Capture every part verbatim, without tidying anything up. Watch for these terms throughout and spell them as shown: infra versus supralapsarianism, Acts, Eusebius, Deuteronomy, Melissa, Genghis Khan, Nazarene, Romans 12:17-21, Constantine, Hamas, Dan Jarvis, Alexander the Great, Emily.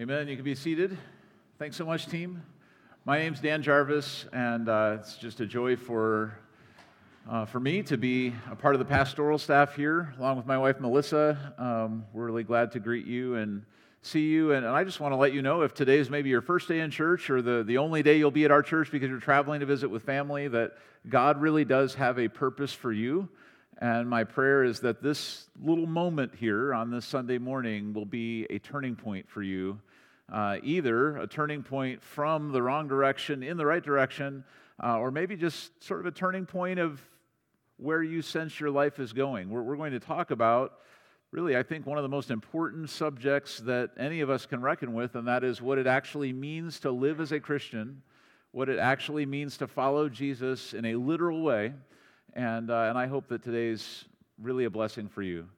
Amen. You can be seated. Thanks so much, team. My name's Dan Jarvis, and uh, it's just a joy for uh, for me to be a part of the pastoral staff here, along with my wife, Melissa. Um, we're really glad to greet you and see you. And, and I just want to let you know, if today is maybe your first day in church or the, the only day you'll be at our church because you're traveling to visit with family, that God really does have a purpose for you. And my prayer is that this little moment here on this Sunday morning will be a turning point for you. Uh, either a turning point from the wrong direction in the right direction, uh, or maybe just sort of a turning point of where you sense your life is going. We're, we're going to talk about, really, I think, one of the most important subjects that any of us can reckon with, and that is what it actually means to live as a Christian, what it actually means to follow Jesus in a literal way, and, uh, and I hope that today's really a blessing for you.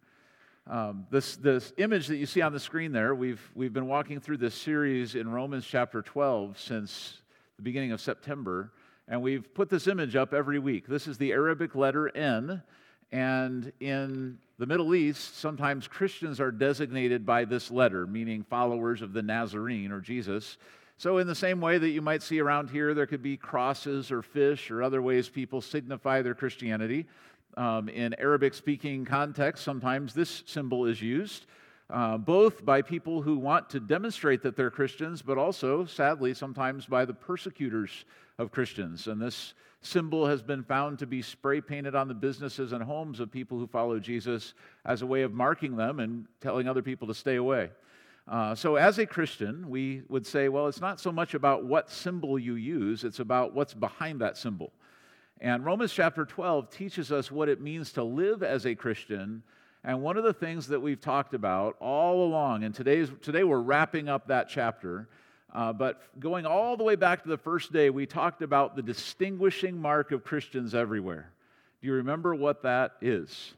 Um, this this image that you see on the screen there, we've we've been walking through this series in Romans chapter twelve since the beginning of September, and we've put this image up every week. This is the Arabic letter N, and in the Middle East, sometimes Christians are designated by this letter, meaning followers of the Nazarene or Jesus. So in the same way that you might see around here, there could be crosses or fish or other ways people signify their Christianity. Um, in Arabic-speaking context, sometimes this symbol is used, uh, both by people who want to demonstrate that they're Christians, but also, sadly, sometimes by the persecutors of Christians. And this symbol has been found to be spray-painted on the businesses and homes of people who follow Jesus as a way of marking them and telling other people to stay away. Uh, so as a Christian, we would say, well, it's not so much about what symbol you use, it's about what's behind that symbol. And Romans chapter twelve teaches us what it means to live as a Christian. And one of the things that we've talked about all along, and today's, today we're wrapping up that chapter, uh, but going all the way back to the first day, we talked about the distinguishing mark of Christians everywhere. Do you remember what that is?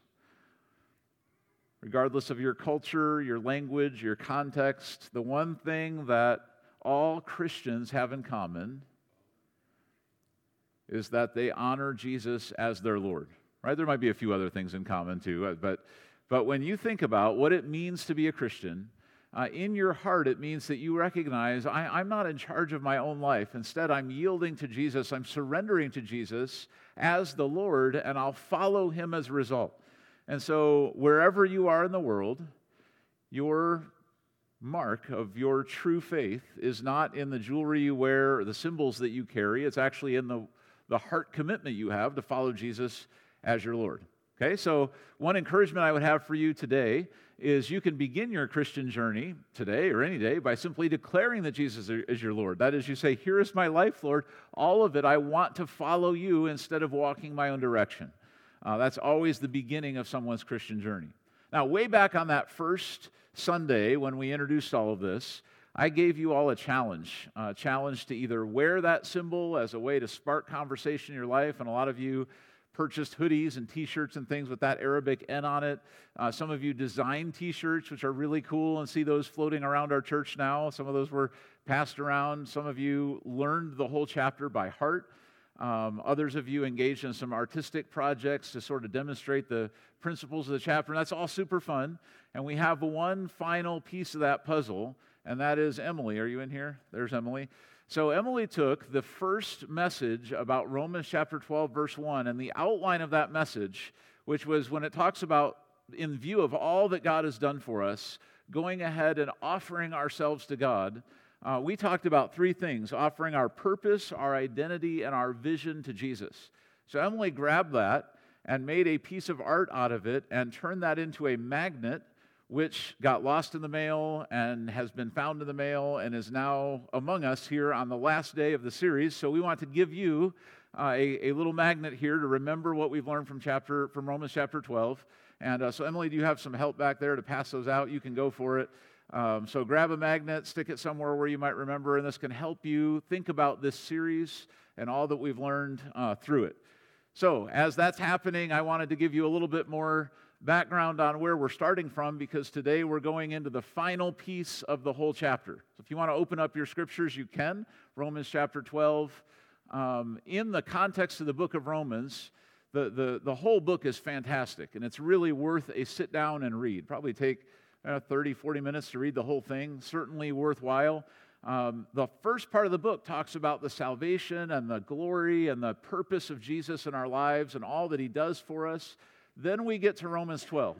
Regardless of your culture, your language, your context, the one thing that all Christians have in common is that they honor Jesus as their Lord, right? There might be a few other things in common too, but but when you think about what it means to be a Christian, uh, in your heart it means that you recognize, I, I'm not in charge of my own life. Instead, I'm yielding to Jesus, I'm surrendering to Jesus as the Lord, and I'll follow him as a result. And so wherever you are in the world, your mark of your true faith is not in the jewelry you wear or the symbols that you carry, it's actually in the the heart commitment you have to follow Jesus as your Lord. Okay, so one encouragement I would have for you today is you can begin your Christian journey today or any day by simply declaring that Jesus is your Lord. That is, you say, here is my life, Lord, all of it, I want to follow you instead of walking my own direction. Uh, that's always the beginning of someone's Christian journey. Now, way back on that first Sunday when we introduced all of this, I gave you all a challenge, a challenge to either wear that symbol as a way to spark conversation in your life, and a lot of you purchased hoodies and t-shirts and things with that Arabic N on it. Uh, some of you designed t-shirts, which are really cool, and see those floating around our church now. Some of those were passed around. Some of you learned the whole chapter by heart. Um, others of you engaged in some artistic projects to sort of demonstrate the principles of the chapter, and that's all super fun. And we have one final piece of that puzzle, and that is Emily. Are you in here? There's Emily. So Emily took the first message about Romans chapter twelve, verse one, and the outline of that message, which was when it talks about, in view of all that God has done for us, going ahead and offering ourselves to God, uh, we talked about three things: offering our purpose, our identity, and our vision to Jesus. So Emily grabbed that and made a piece of art out of it and turned that into a magnet, which got lost in the mail and has been found in the mail and is now among us here on the last day of the series. So we want to give you uh, a, a little magnet here to remember what we've learned from chapter from Romans chapter twelve. And uh, so, Emily, do you have some help back there to pass those out? You can go for it. Um, so grab a magnet, stick it somewhere where you might remember, and this can help you think about this series and all that we've learned uh, through it. So as that's happening, I wanted to give you a little bit more background on where we're starting from, because today we're going into the final piece of the whole chapter. So if you want to open up your scriptures, you can. Romans chapter twelve. Um, in the context of the book of Romans, the, the, the whole book is fantastic, and it's really worth a sit down and read. Probably take uh, thirty, forty minutes to read the whole thing. Certainly worthwhile. Um, the first part of the book talks about the salvation and the glory and the purpose of Jesus in our lives and all that he does for us. Then we get to Romans twelve.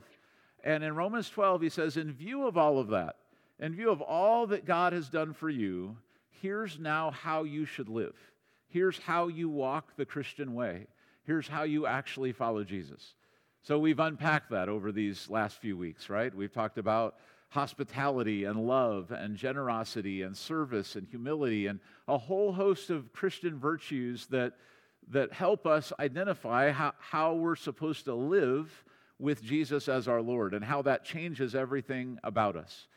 And in Romans twelve, he says, in view of all of that, in view of all that God has done for you, here's now how you should live. Here's how you walk the Christian way. Here's how you actually follow Jesus. So we've unpacked that over these last few weeks, right? We've talked about hospitality and love and generosity and service and humility and a whole host of Christian virtues that, that help us identify how, how we're supposed to live with Jesus as our Lord and how that changes everything about us.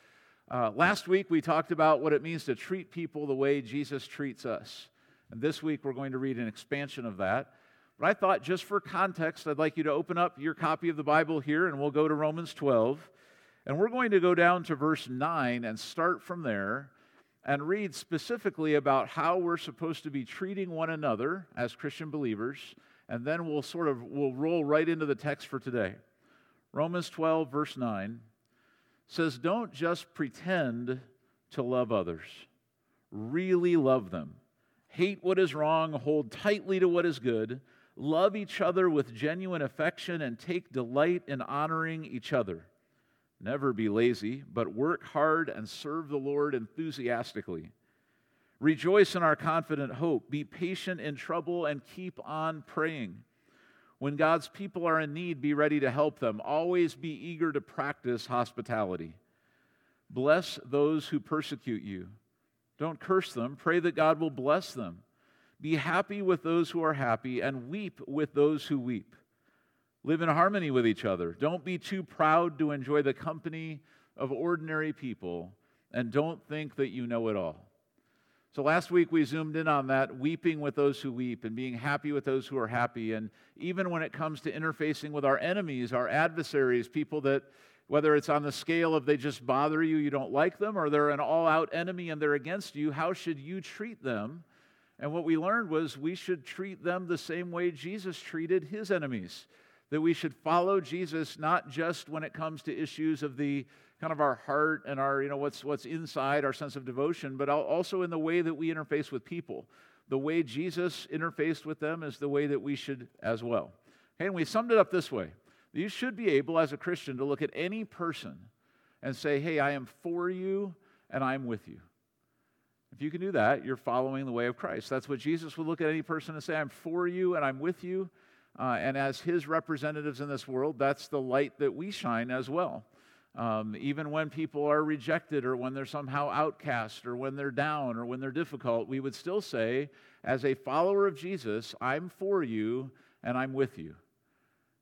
Uh, last week, we talked about what it means to treat people the way Jesus treats us. And this week, we're going to read an expansion of that. But I thought just for context, I'd like you to open up your copy of the Bible here and we'll go to Romans twelve. And we're going to go down to verse nine and start from there and read specifically about how we're supposed to be treating one another as Christian believers. And then we'll sort of, we'll roll right into the text for today. Romans twelve, verse nine says, don't just pretend to love others. Really love them. Hate what is wrong, hold tightly to what is good. Love each other with genuine affection and take delight in honoring each other. Never be lazy, but work hard and serve the Lord enthusiastically. Rejoice in our confident hope. Be patient in trouble and keep on praying. When God's people are in need, be ready to help them. Always be eager to practice hospitality. Bless those who persecute you. Don't curse them. Pray that God will bless them. Be happy with those who are happy and weep with those who weep. Live in harmony with each other. Don't be too proud to enjoy the company of ordinary people, and don't think that you know it all. So last week we zoomed in on that, weeping with those who weep and being happy with those who are happy. And even when it comes to interfacing with our enemies, our adversaries, people that, whether it's on the scale of they just bother you, you don't like them, or they're an all-out enemy and they're against you, how should you treat them? And what we learned was we should treat them the same way Jesus treated his enemies, that we should follow Jesus not just when it comes to issues of the kind of our heart and our, you know, what's what's inside, our sense of devotion, but also in the way that we interface with people. The way Jesus interfaced with them is the way that we should as well. Okay, and we summed it up this way. You should be able as a Christian to look at any person and say, hey, I am for you and I'm with you. If you can do that, you're following the way of Christ. That's what Jesus would look at any person and say, I'm for you and I'm with you. Uh, and as his representatives in this world, that's the light that we shine as well. Um, even when people are rejected or when they're somehow outcast or when they're down or when they're difficult, we would still say, as a follower of Jesus, I'm for you and I'm with you.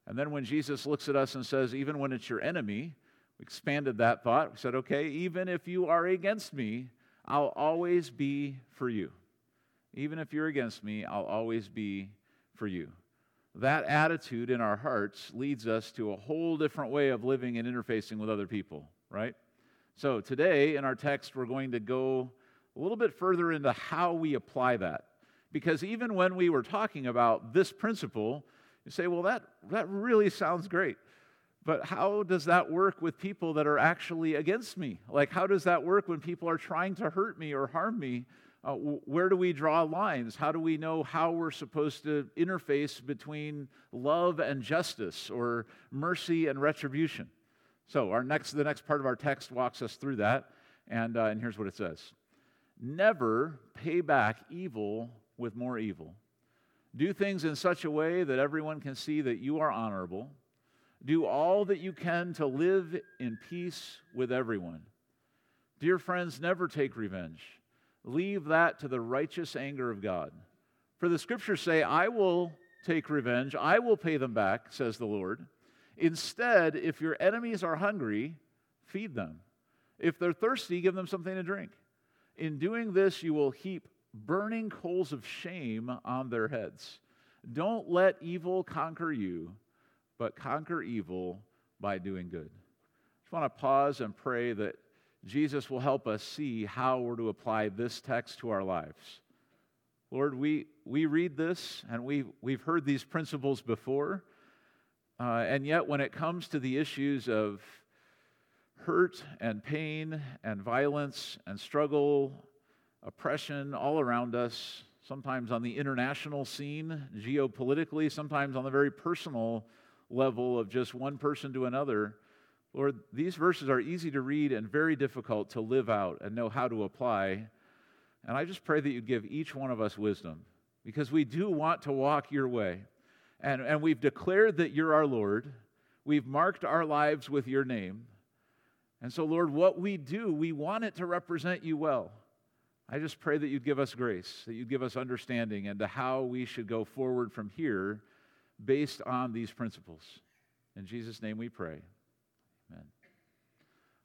And then when Jesus looks at us and says, even when it's your enemy, we expanded that thought. We said, okay, even if you are against me, I'll always be for you. Even if you're against me, I'll always be for you. That attitude in our hearts leads us to a whole different way of living and interfacing with other people, right? So today in our text, we're going to go a little bit further into how we apply that. Because even when we were talking about this principle, you say, well, that, that really sounds great, but how does that work with people that are actually against me? Like, how does that work when people are trying to hurt me or harm me? Uh, where do we draw lines? How do we know how we're supposed to interface between love and justice or mercy and retribution? So our next, the next part of our text walks us through that, and, uh, and here's what it says. Never pay back evil with more evil. Do things in such a way that everyone can see that you are honorable. Do all that you can to live in peace with everyone. Dear friends, never take revenge. Leave that to the righteous anger of God. For the scriptures say, I will take revenge. I will pay them back, says the Lord. Instead, if your enemies are hungry, feed them. If they're thirsty, give them something to drink. In doing this, you will heap burning coals of shame on their heads. Don't let evil conquer you, but conquer evil by doing good. I just want to pause and pray that Jesus will help us see how we're to apply this text to our lives. Lord, we we read this and we we've heard these principles before, uh, and yet when it comes to the issues of hurt and pain and violence and struggle, oppression all around us, sometimes on the international scene, geopolitically, sometimes on the very personal level of just one person to another. Lord, these verses are easy to read and very difficult to live out and know how to apply. And I just pray that you give each one of us wisdom, because we do want to walk your way. And, and we've declared that you're our Lord. We've marked our lives with your name. And so, Lord, what we do, we want it to represent you well. I just pray that you'd give us grace, that you'd give us understanding into how we should go forward from here based on these principles. In Jesus' name we pray. Amen.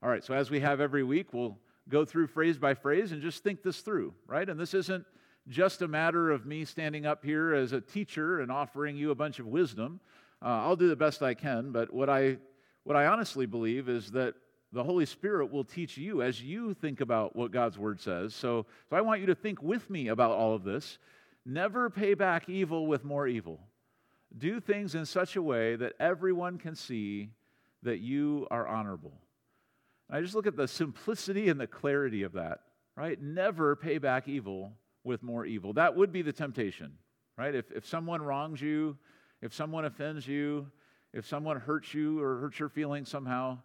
All right, so as we have every week, we'll go through phrase by phrase and just think this through, right? And this isn't just a matter of me standing up here as a teacher and offering you a bunch of wisdom. Uh, I'll do the best I can, but what I what I honestly believe is that the Holy Spirit will teach you as you think about what God's Word says. So, so I want you to think with me about all of this. Never pay back evil with more evil. Do things in such a way that everyone can see that you are honorable. And I just look at the simplicity and the clarity of that, right? Never pay back evil with more evil. That would be the temptation, right? If, if someone wrongs you, if someone offends you, if someone hurts you or hurts your feelings somehow,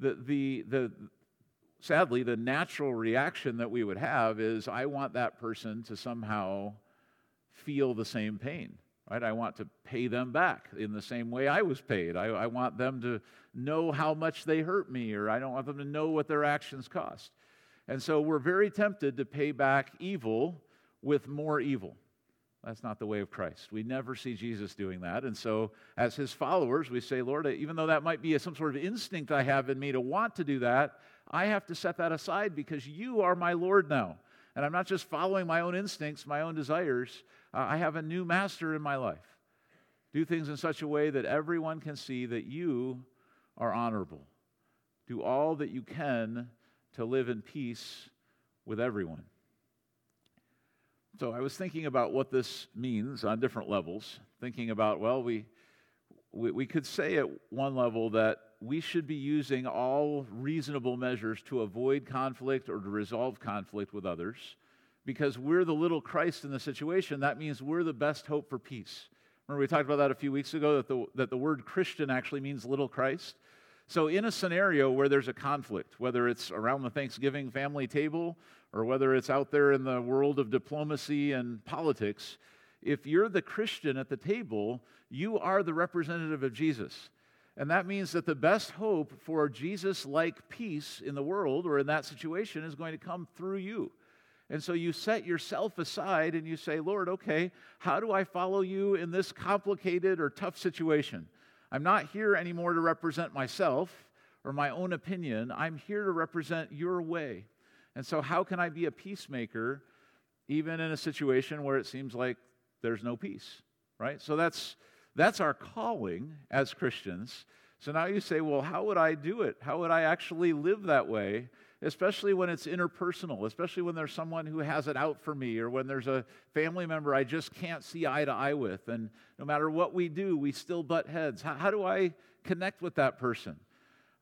The, the the sadly, the natural reaction that we would have is, I want that person to somehow feel the same pain, right? I want to pay them back in the same way I was paid. I, I want them to know how much they hurt me, or I don't want them to know what their actions cost. And so we're very tempted to pay back evil with more evil. That's not the way of Christ. We never see Jesus doing that. And so as his followers, we say, Lord, even though that might be some sort of instinct I have in me to want to do that, I have to set that aside because you are my Lord now. And I'm not just following my own instincts, my own desires. Uh, I have a new master in my life. Do things in such a way that everyone can see that you are honorable. Do all that you can to live in peace with everyone. So I was thinking about what this means on different levels, thinking about, well, we, we we could say at one level that we should be using all reasonable measures to avoid conflict or to resolve conflict with others, because we're the little Christ in the situation. That means we're the best hope for peace. Remember, we talked about that a few weeks ago, that the, that the word Christian actually means little Christ. So in a scenario where there's a conflict, whether it's around the Thanksgiving family table or whether it's out there in the world of diplomacy and politics, if you're the Christian at the table, you are the representative of Jesus. And that means that the best hope for Jesus-like peace in the world or in that situation is going to come through you. And so you set yourself aside and you say, Lord, okay, how do I follow you in this complicated or tough situation? I'm not here anymore to represent myself or my own opinion. I'm here to represent your way. And so how can I be a peacemaker even in a situation where it seems like there's no peace, right? So that's that's our calling as Christians. So now you say, well, how would I do it? How would I actually live that way, especially when it's interpersonal, especially when there's someone who has it out for me, or when there's a family member I just can't see eye to eye with, and no matter what we do, we still butt heads. How, how do I connect with that person?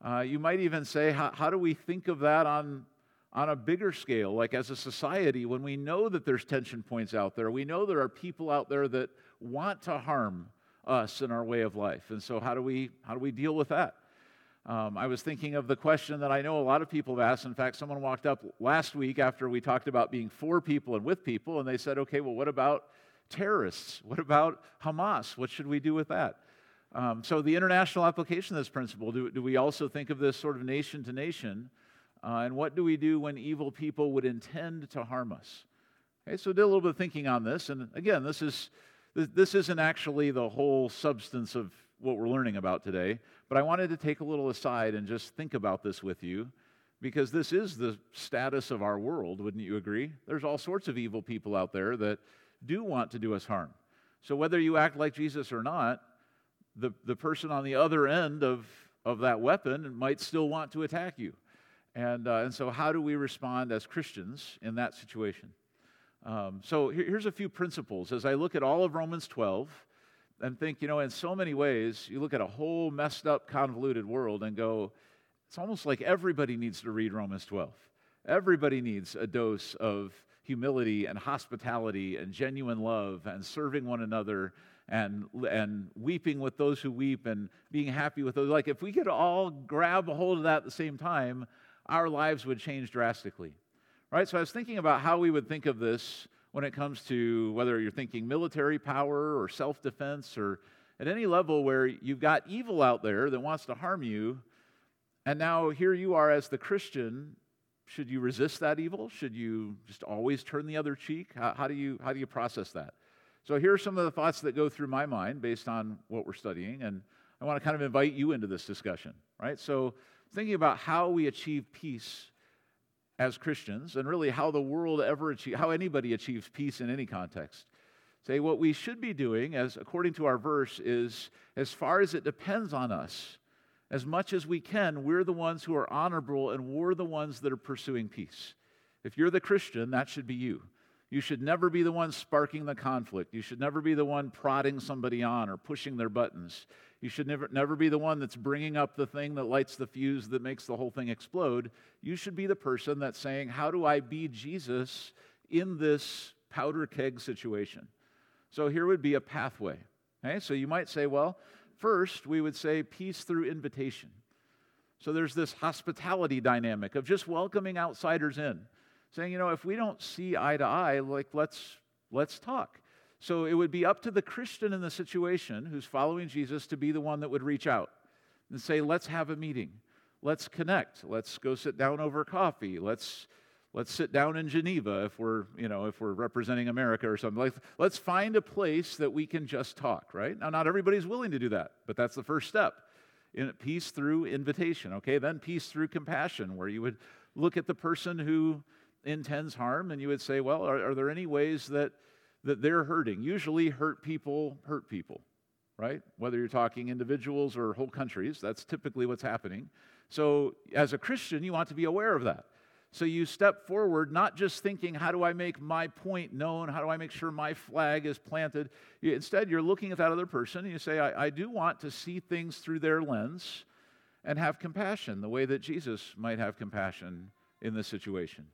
Uh, you might even say, how, how do we think of that on on a bigger scale, like as a society, when we know that there's tension points out there, we know there are people out there that want to harm us in our way of life. And so how do we how do we deal with that? Um, I was thinking of the question that I know a lot of people have asked. In fact, someone walked up last week after we talked about being for people and with people, and they said, okay, well, what about terrorists? What about Hamas? What should we do with that? Um, so the international application of this principle, do, do we also think of this sort of nation to nation? Uh, and what do we do when evil people would intend to harm us? Okay, so did a little bit of thinking on this. And again, this is this, this isn't actually the whole substance of what we're learning about today, but I wanted to take a little aside and just think about this with you, because this is the status of our world, wouldn't you agree? There's all sorts of evil people out there that do want to do us harm. So whether you act like Jesus or not, the, the person on the other end of, of that weapon might still want to attack you. And uh, and so how do we respond as Christians in that situation? Um, so here, here's a few principles. As I look at all of Romans twelve and think, you know, in so many ways, you look at a whole messed up, convoluted world and go, It's almost like everybody needs to read Romans twelve. Everybody needs a dose of humility and hospitality and genuine love and serving one another and and weeping with those who weep and being happy with those. Like, if we could all grab a hold of that at the same time, our lives would change drastically, right? So I was thinking about how we would think of this when it comes to whether you're thinking military power or self-defense or at any level where you've got evil out there that wants to harm you, and now here you are as the Christian. Should you resist that evil? Should you just always turn the other cheek? How, how do you how do you process that? So here are some of the thoughts that go through my mind based on what we're studying, and I want to kind of invite you into this discussion, right? So thinking about how we achieve peace as Christians, and really how the world ever achieve, how anybody achieves peace in any context. Say what we should be doing, as according to our verse, is as far as it depends on us, as much as we can, we're the ones who are honorable and we're the ones that are pursuing peace. If you're the Christian, that should be you. You should never be the one sparking the conflict. You should never be the one prodding somebody on or pushing their buttons. You should never, never be the one that's bringing up the thing that lights the fuse that makes the whole thing explode. You should be the person that's saying, how do I be Jesus in this powder keg situation? So here would be a pathway. Okay? So you might say, well, first, we would say peace through invitation. So there's this hospitality dynamic of just welcoming outsiders in, saying, you know, if we don't see eye to eye, like, let's let's talk. So it would be up to the Christian in the situation who's following Jesus to be the one that would reach out and say, let's have a meeting. Let's connect. Let's go sit down over coffee. Let's let's sit down in Geneva if we're, you know, if we're representing America or something. Like, let's find a place that we can just talk, right? Now, not everybody's willing to do that, but that's the first step. In peace through invitation, okay? Then peace through compassion, where you would look at the person who intends harm and you would say, well, are, are there any ways that, that they're hurting? Usually hurt people hurt people, right? Whether you're talking individuals or whole countries, that's typically what's happening. So as a Christian, you want to be aware of that. So you step forward, not just thinking, how do I make my point known? How do I make sure my flag is planted? You, instead, you're looking at that other person and you say, I, I do want to see things through their lens and have compassion, the way that Jesus might have compassion in this situation.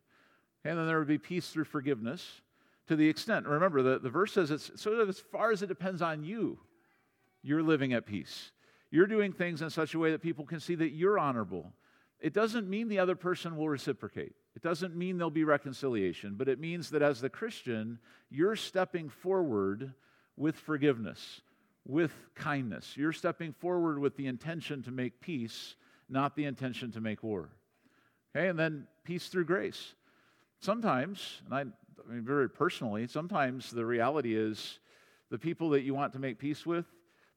And then there would be peace through forgiveness to the extent. Remember, the, the verse says it's sort of as far as it depends on you, you're living at peace. You're doing things in such a way that people can see that you're honorable. It doesn't mean the other person will reciprocate. It doesn't mean there'll be reconciliation, but it means that as the Christian, you're stepping forward with forgiveness, with kindness. You're stepping forward with the intention to make peace, not the intention to make war. Okay, and then peace through grace. Sometimes, and I, I mean very personally, sometimes the reality is the people that you want to make peace with,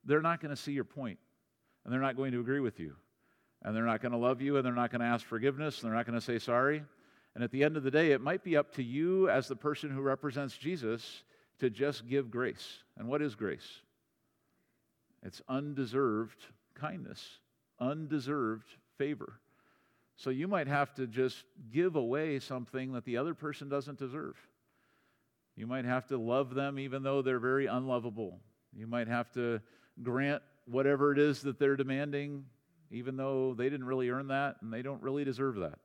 they're not going to see your point, and they're not going to agree with you. And they're not going to love you, and they're not going to ask forgiveness, and they're not going to say sorry. And at the end of the day, it might be up to you as the person who represents Jesus to just give grace. And what is grace? It's undeserved kindness, undeserved favor. So you might have to just give away something that the other person doesn't deserve. You might have to love them even though they're very unlovable. You might have to grant whatever it is that they're demanding, even though they didn't really earn that and they don't really deserve that.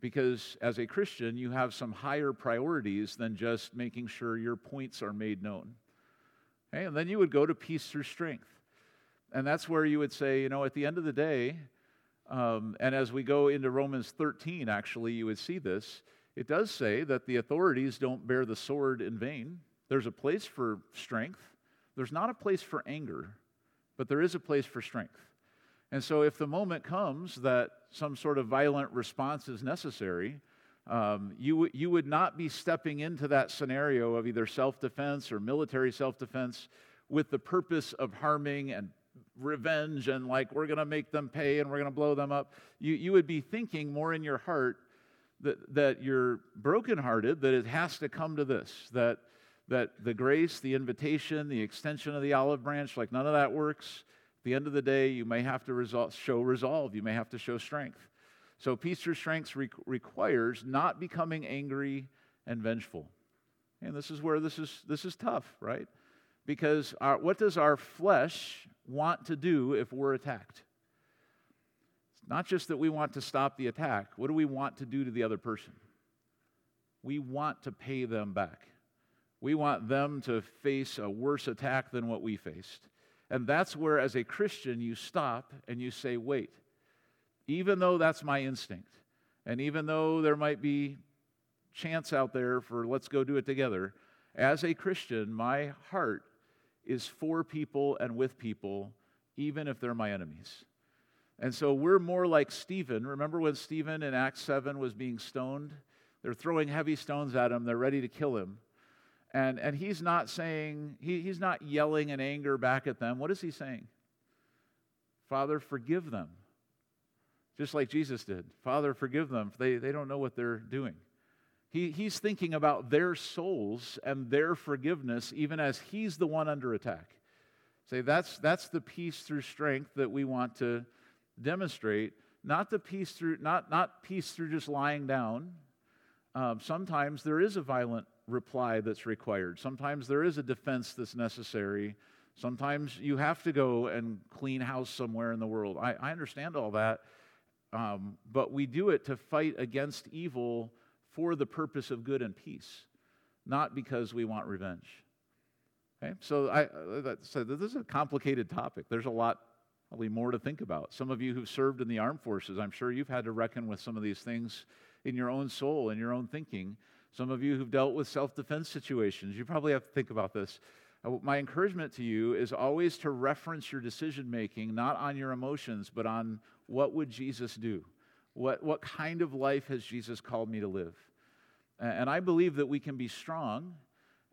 Because as a Christian, you have some higher priorities than just making sure your points are made known. Okay? And then you would go to peace through strength. And that's where you would say, you know, at the end of the day, um, and as we go into Romans thirteen, actually, you would see this. It does say that the authorities don't bear the sword in vain. There's a place for strength. There's not a place for anger, but there is a place for strength. And so if the moment comes that some sort of violent response is necessary, um, you, w- you would not be stepping into that scenario of either self-defense or military self-defense with the purpose of harming and revenge and like we're going to make them pay and we're going to blow them up. You, you would be thinking more in your heart that, that you're brokenhearted, that it has to come to this, that, that the grace, the invitation, the extension of the olive branch, like none of that works. At the end of the day, you may have to resol- show resolve. You may have to show strength. So peace through strength re- requires not becoming angry and vengeful. And this is where this is this is tough, right? Because our, what does our flesh want to do if we're attacked? Not just that we want to stop the attack. What do we want to do to the other person? We want to pay them back. We want them to face a worse attack than what we faced. And that's where, as a Christian, you stop and you say, wait, even though that's my instinct, and even though there might be chance out there for let's go do it together, as a Christian, my heart is for people and with people, even if they're my enemies. And so we're more like Stephen. Remember when Stephen in Acts seven was being stoned? They're throwing heavy stones at him. They're ready to kill him. And and he's not saying, he, he's not yelling in anger back at them. What is he saying? Father, forgive them. Just like Jesus did. Father, forgive them. They, they don't know what they're doing. He, he's thinking about their souls and their forgiveness, even as he's the one under attack. Say, that's, that's the peace through strength that we want to demonstrate. Not the peace through, not, not peace through just lying down. Um, sometimes there is a violent reply that's required. Sometimes there is a defense that's necessary. Sometimes you have to go and clean house somewhere in the world. I, I understand all that, um, but we do it to fight against evil for the purpose of good and peace, not because we want revenge. Okay, so I so this is a complicated topic. There's a lot, probably more to think about. Some of you who've served in the armed forces, I'm sure you've had to reckon with some of these things in your own soul, in your own thinking. Some of you who've dealt with self-defense situations, you probably have to think about this. My encouragement to you is always to reference your decision-making, not on your emotions, but on what would Jesus do? What, what kind of life has Jesus called me to live? And I believe that we can be strong,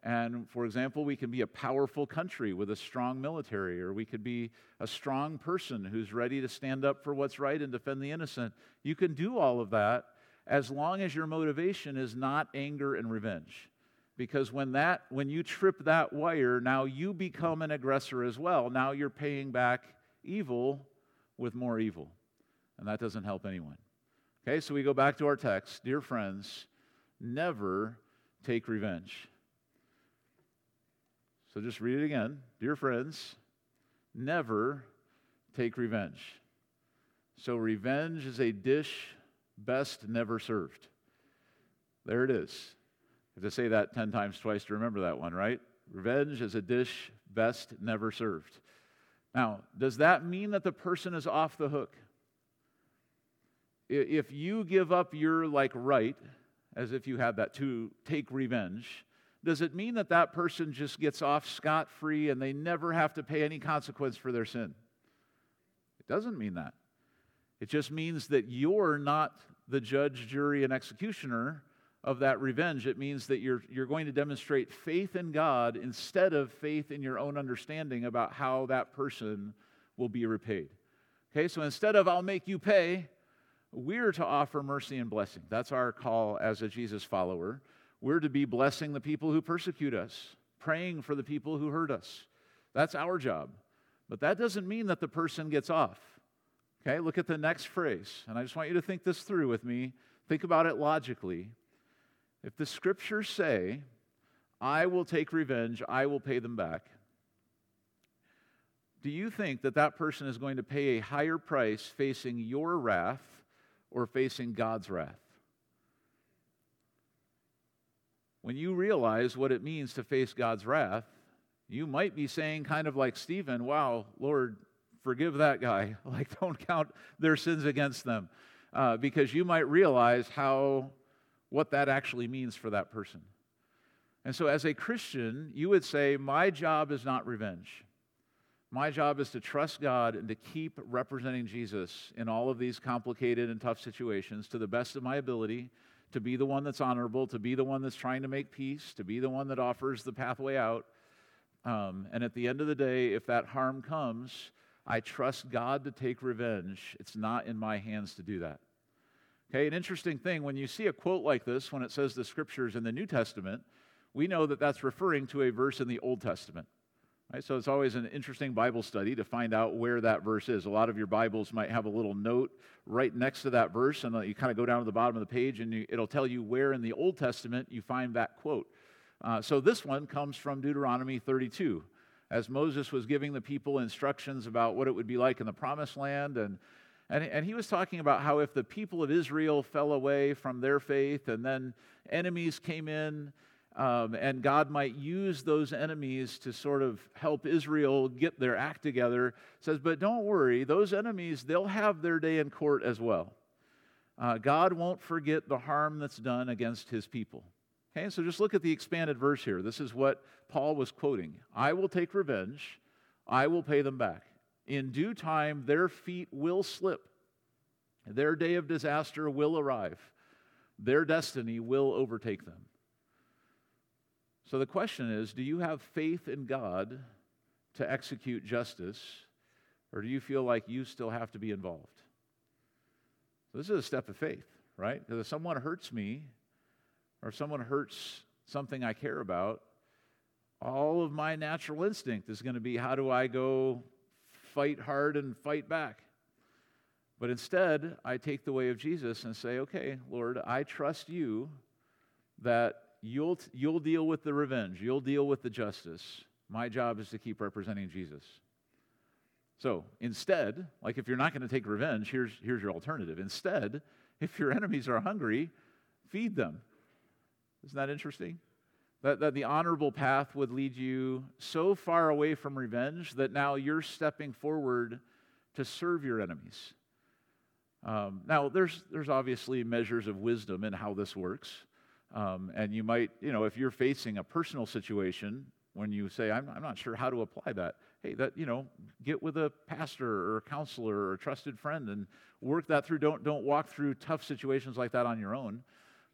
and for example, we can be a powerful country with a strong military, or we could be a strong person who's ready to stand up for what's right and defend the innocent. You can do all of that, as long as your motivation is not anger and revenge. Because when that, when you trip that wire, now you become an aggressor as well. Now you're paying back evil with more evil. And that doesn't help anyone. Okay, so we go back to our text. Dear friends, never take revenge. So just read it again. Dear friends, never take revenge. So revenge is a dish best never served. There it is. I have to say that ten times twice to remember that one, right? Revenge is a dish best never served. Now, does that mean that the person is off the hook? If you give up your, like, right, as if you had that, to take revenge, does it mean that that person just gets off scot-free and they never have to pay any consequence for their sin? It doesn't mean that. It just means that you're not the judge, jury, and executioner of that revenge. It means that you're you're going to demonstrate faith in God instead of faith in your own understanding about how that person will be repaid. Okay, so instead of I'll make you pay, we're to offer mercy and blessing. That's our call as a Jesus follower. We're to be blessing the people who persecute us, praying for the people who hurt us. That's our job. But that doesn't mean that the person gets off. Okay, look at the next phrase, and I just want you to think this through with me. Think about it logically. If the scriptures say, I will take revenge, I will pay them back, do you think that that person is going to pay a higher price facing your wrath or facing God's wrath? When you realize what it means to face God's wrath, you might be saying kind of like Stephen, wow, Lord, forgive that guy. Like, don't count their sins against them. Uh, because you might realize how, what that actually means for that person. And so as a Christian, you would say, my job is not revenge. My job is to trust God and to keep representing Jesus in all of these complicated and tough situations to the best of my ability, to be the one that's honorable, to be the one that's trying to make peace, to be the one that offers the pathway out. Um, and at the end of the day, if that harm comes, I trust God to take revenge. It's not in my hands to do that. Okay, an interesting thing, when you see a quote like this, when it says the scriptures in the New Testament, we know that that's referring to a verse in the Old Testament. Right? So it's always an interesting Bible study to find out where that verse is. A lot of your Bibles might have a little note right next to that verse, and you kind of go down to the bottom of the page, and you, it'll tell you where in the Old Testament you find that quote. Uh, so this one comes from Deuteronomy thirty-two. As Moses was giving the people instructions about what it would be like in the promised land, and And, and he was talking about how if the people of Israel fell away from their faith and then enemies came in, um, and God might use those enemies to sort of help Israel get their act together, he says, but don't worry, those enemies, they'll have their day in court as well. Uh, God won't forget the harm that's done against his people. Okay, so just look at the expanded verse here. This is what Paul was quoting. I will take revenge, I will pay them back. In due time, their feet will slip. Their day of disaster will arrive. Their destiny will overtake them. So the question is, do you have faith in God to execute justice, or do you feel like you still have to be involved? So this is a step of faith, right? Because if someone hurts me, or someone hurts something I care about, all of my natural instinct is going to be, how do I go fight hard and fight back? But instead, I take the way of Jesus and say, okay, Lord, I trust you that you'll you'll deal with the revenge. You'll deal with the justice. My job is to keep representing Jesus. So instead, like if you're not going to take revenge, here's, here's your alternative. Instead, if your enemies are hungry, feed them. Isn't that interesting? That, that the honorable path would lead you so far away from revenge that now you're stepping forward to serve your enemies. Um, now, there's there's obviously measures of wisdom in how this works. Um, and you might, you know, if you're facing a personal situation, when you say, I'm, I'm not sure how to apply that, hey, that, you know, get with a pastor or a counselor or a trusted friend and work that through. Don't, don't walk through tough situations like that on your own.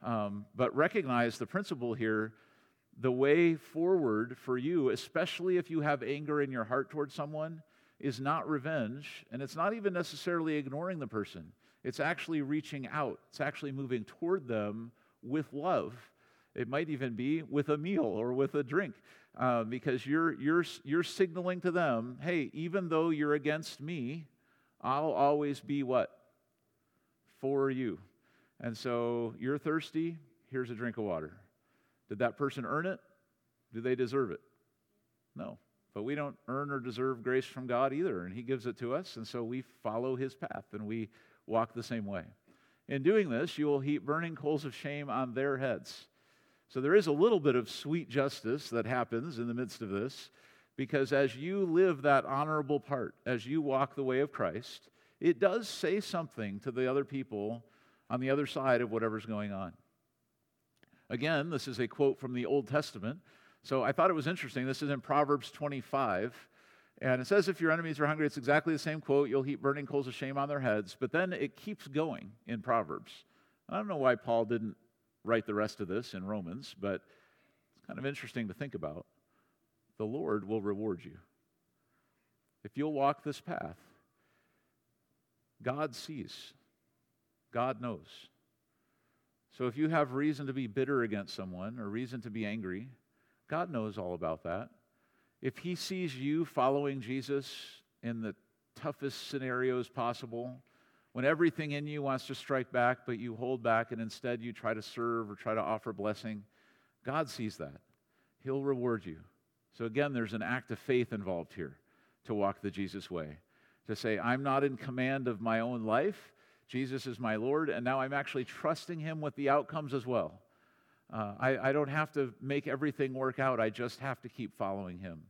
Um, but recognize the principle here. The way forward for you, especially if you have anger in your heart towards someone, is not revenge, and it's not even necessarily ignoring the person. It's actually reaching out. It's actually moving toward them with love. It might even be with a meal or with a drink, uh, because you're you're you're signaling to them, hey, even though you're against me, I'll always be what? For you. And so you're thirsty, here's a drink of water. Did that person earn it? Do they deserve it? No. But we don't earn or deserve grace from God either, and he gives it to us, and so we follow his path, and we walk the same way. In doing this, you will heap burning coals of shame on their heads. So there is a little bit of sweet justice that happens in the midst of this, because as you live that honorable part, as you walk the way of Christ, it does say something to the other people on the other side of whatever's going on. Again, this is a quote from the Old Testament, so I thought it was interesting. This is in Proverbs twenty-five, and it says, if your enemies are hungry, it's exactly the same quote, you'll heap burning coals of shame on their heads, but then it keeps going in Proverbs. I don't know why Paul didn't write the rest of this in Romans, but it's kind of interesting to think about. The Lord will reward you. If you'll walk this path, God sees, God knows. So if you have reason to be bitter against someone or reason to be angry, God knows all about that. If he sees you following Jesus in the toughest scenarios possible, when everything in you wants to strike back, but you hold back and instead you try to serve or try to offer blessing, God sees that. He'll reward you. So again, there's an act of faith involved here to walk the Jesus way, to say, I'm not in command of my own life. Jesus is my Lord, and now I'm actually trusting him with the outcomes as well. Uh, I, I don't have to make everything work out. I just have to keep following him.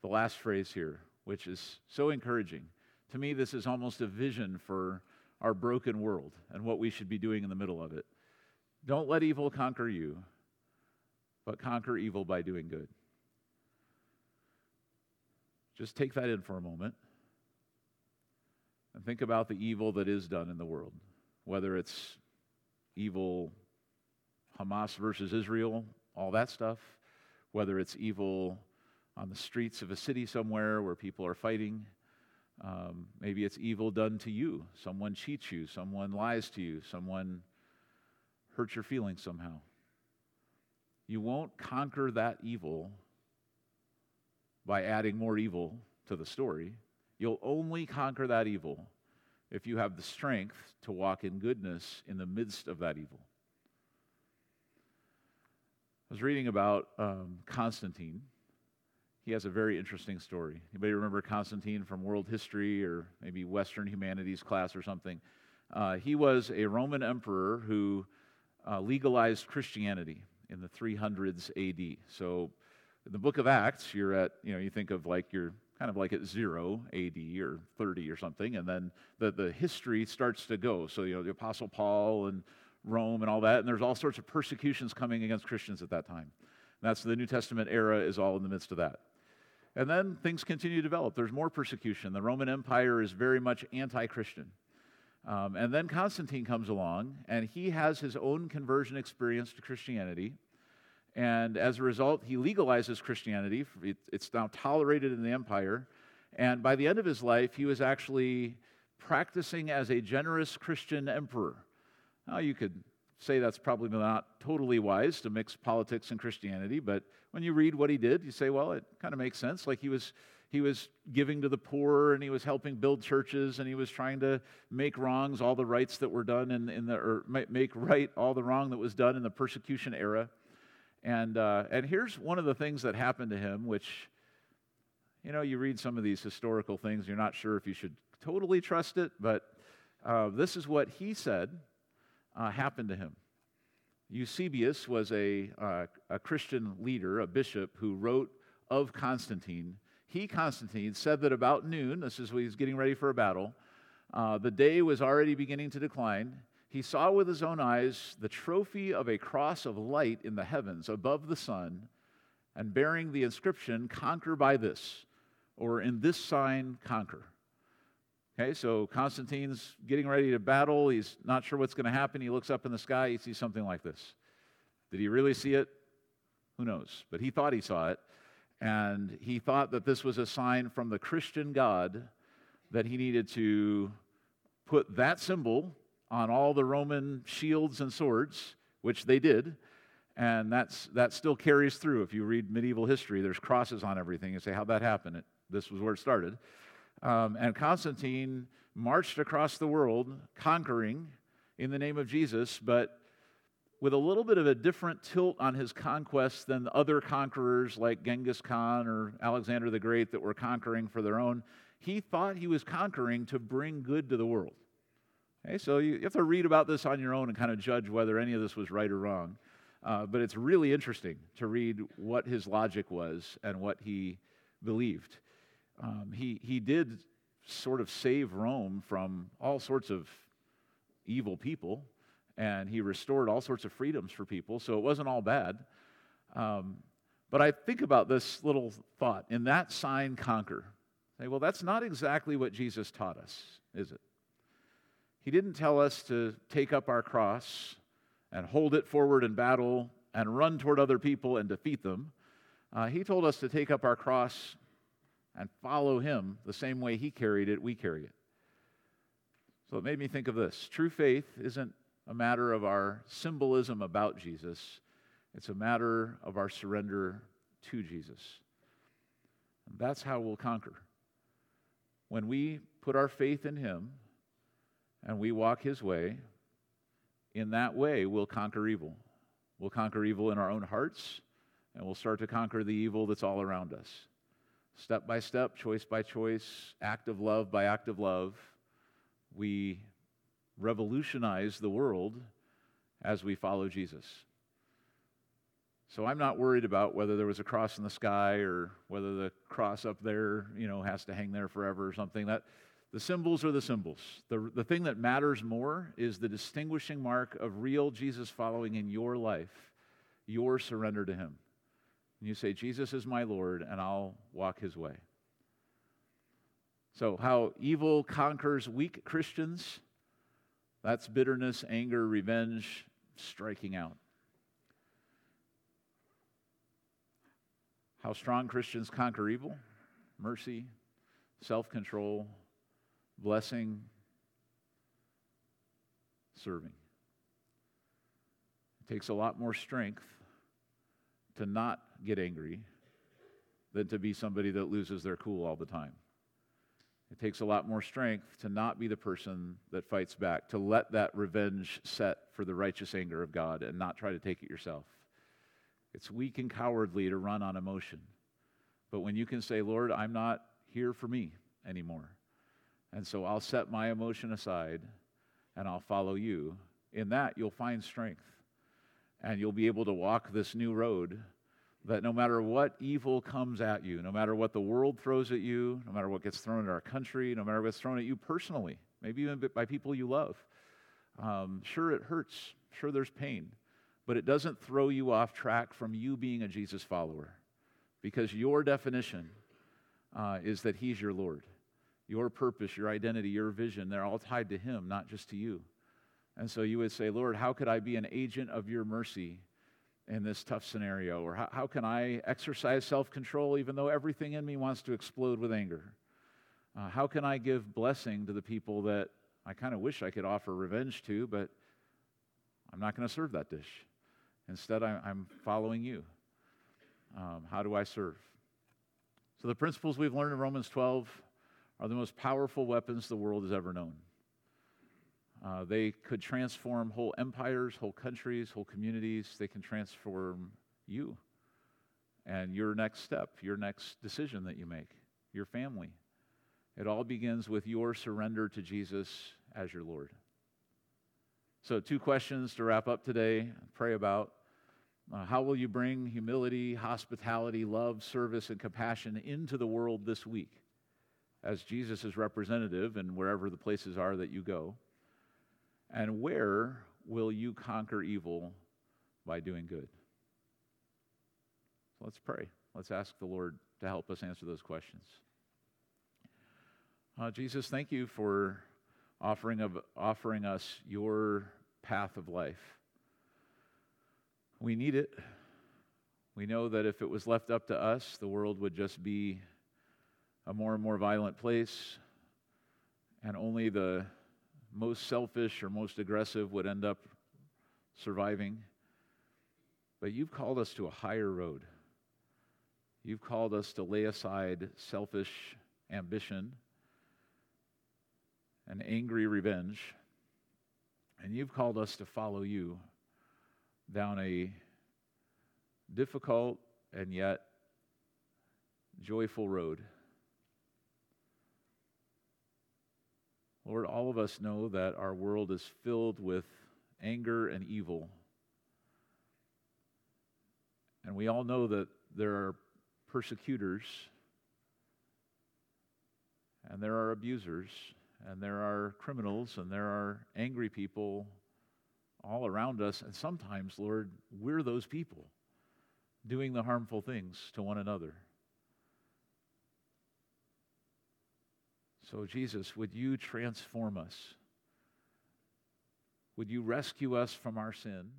The last phrase here, which is so encouraging. To me, this is almost a vision for our broken world and what we should be doing in the middle of it. Don't let evil conquer you, but conquer evil by doing good. Just take that in for a moment. And think about the evil that is done in the world, whether it's evil Hamas versus Israel, all that stuff, whether it's evil on the streets of a city somewhere where people are fighting. Um, maybe it's evil done to you. Someone cheats you. Someone lies to you. Someone hurts your feelings somehow. You won't conquer that evil by adding more evil to the story. You'll only conquer that evil if you have the strength to walk in goodness in the midst of that evil. I was reading about um, Constantine, He has a very interesting story. Anybody remember Constantine from world history or maybe Western humanities class or something? Uh, he was a Roman emperor who uh, legalized Christianity in the three hundreds A D So in the book of Acts, you're at, you know, you think of like you're kind of like at zero A D or thirty or something, and then the, the history starts to go. So, you know, the Apostle Paul and Rome and all that, and there's all sorts of persecutions coming against Christians at that time. And that's the New Testament era is all in the midst of that. And then things continue to develop. There's more persecution. The Roman Empire is very much anti-Christian. Um, and then Constantine comes along, and he has his own conversion experience to Christianity. And as a result, he legalizes Christianity. It, it's now tolerated in the empire. And by the end of his life, he was actually practicing as a generous Christian emperor. Now, you could say that's probably not totally wise to mix politics and Christianity, but when you read what he did, you say, well, it kind of makes sense. Like he was he was giving to the poor, and he was helping build churches, and he was trying to make wrongs all the rights that were done in, in the or make right all the wrong that was done in the persecution era. And uh, and here's one of the things that happened to him, which, you know, you read some of these historical things, you're not sure if you should totally trust it, but uh, this is what he said. Uh, happened to him. Eusebius was a, uh, a Christian leader, a bishop, who wrote of Constantine. He, Constantine, said that about noon, this is when he's getting ready for a battle, uh, the day was already beginning to decline. He saw with his own eyes the trophy of a cross of light in the heavens above the sun, and bearing the inscription, "Conquer by this," or "In this sign, conquer." Okay, so Constantine's getting ready to battle. He's not sure what's going to happen. He looks up in the sky. He sees something like this. Did he really see it? Who knows? But he thought he saw it, and he thought that this was a sign from the Christian God that he needed to put that symbol on all the Roman shields and swords, which they did, and that's that still carries through. If you read medieval history, there's crosses on everything. You say, how'd that happen? It, this was where it started. Um, and Constantine marched across the world, conquering in the name of Jesus, but with a little bit of a different tilt on his conquest than other conquerors like Genghis Khan or Alexander the Great that were conquering for their own. He thought he was conquering to bring good to the world. Okay, so you have to read about this on your own and kind of judge whether any of this was right or wrong. Uh, but it's really interesting to read what his logic was and what he believed. Um, he he did sort of save Rome from all sorts of evil people, and he restored all sorts of freedoms for people, so it wasn't all bad. Um, but I think about this little thought, in that sign, conquer. Say, well, that's not exactly what Jesus taught us, is it? He didn't tell us to take up our cross and hold it forward in battle and run toward other people and defeat them. Uh, he told us to take up our cross and follow him the same way he carried it, we carry it. So it made me think of this. True faith isn't a matter of our symbolism about Jesus. It's a matter of our surrender to Jesus. And that's how we'll conquer. When we put our faith in him and we walk his way, in that way we'll conquer evil. We'll conquer evil in our own hearts, and we'll start to conquer the evil that's all around us. Step by step, choice by choice, act of love by act of love, we revolutionize the world as we follow Jesus. So I'm not worried about whether there was a cross in the sky or whether the cross up there, you know, has to hang there forever or something. That the symbols are the symbols. The, the thing that matters more is the distinguishing mark of real Jesus following in your life, your surrender to him. And you say, Jesus is my Lord, and I'll walk his way. So how evil conquers weak Christians, that's bitterness, anger, revenge, striking out. How strong Christians conquer evil, mercy, self-control, blessing, serving. It takes a lot more strength to not get angry than to be somebody that loses their cool all the time. It takes a lot more strength to not be the person that fights back, to let that revenge set for the righteous anger of God and not try to take it yourself. It's weak and cowardly to run on emotion. But when you can say, Lord, I'm not here for me anymore, and so I'll set my emotion aside and I'll follow you, in that you'll find strength and you'll be able to walk this new road that no matter what evil comes at you, no matter what the world throws at you, no matter what gets thrown at our country, no matter what's thrown at you personally, maybe even by people you love, um, sure it hurts, sure there's pain, but it doesn't throw you off track from you being a Jesus follower, because your definition uh, is that he's your Lord. Your purpose, your identity, your vision, they're all tied to him, not just to you. And so you would say, Lord, how could I be an agent of your mercy in this tough scenario? Or how, how can I exercise self-control even though everything in me wants to explode with anger? Uh, how can I give blessing to the people that I kind of wish I could offer revenge to, but I'm not going to serve that dish. Instead, I, I'm following you. Um, how do I serve? So the principles we've learned in Romans twelve are the most powerful weapons the world has ever known. Uh, they could transform whole empires, whole countries, whole communities. They can transform you and your next step, your next decision that you make, your family. It all begins with your surrender to Jesus as your Lord. So two questions to wrap up today and pray about. Uh, how will you bring humility, hospitality, love, service, and compassion into the world this week as Jesus' representative and wherever the places are that you go? And where will you conquer evil by doing good? So let's pray. Let's ask the Lord to help us answer those questions. Uh, Jesus, thank you for offering of, offering us your path of life. We need it. We know that if it was left up to us, the world would just be a more and more violent place, and only the most selfish or most aggressive would end up surviving. But you've called us to a higher road. You've called us to lay aside selfish ambition and angry revenge, and you've called us to follow you down a difficult and yet joyful road. Lord, all of us know that our world is filled with anger and evil. And we all know that there are persecutors, and there are abusers, and there are criminals, and there are angry people all around us. And sometimes, Lord, we're those people doing the harmful things to one another. So, Jesus, would you transform us? Would you rescue us from our sin?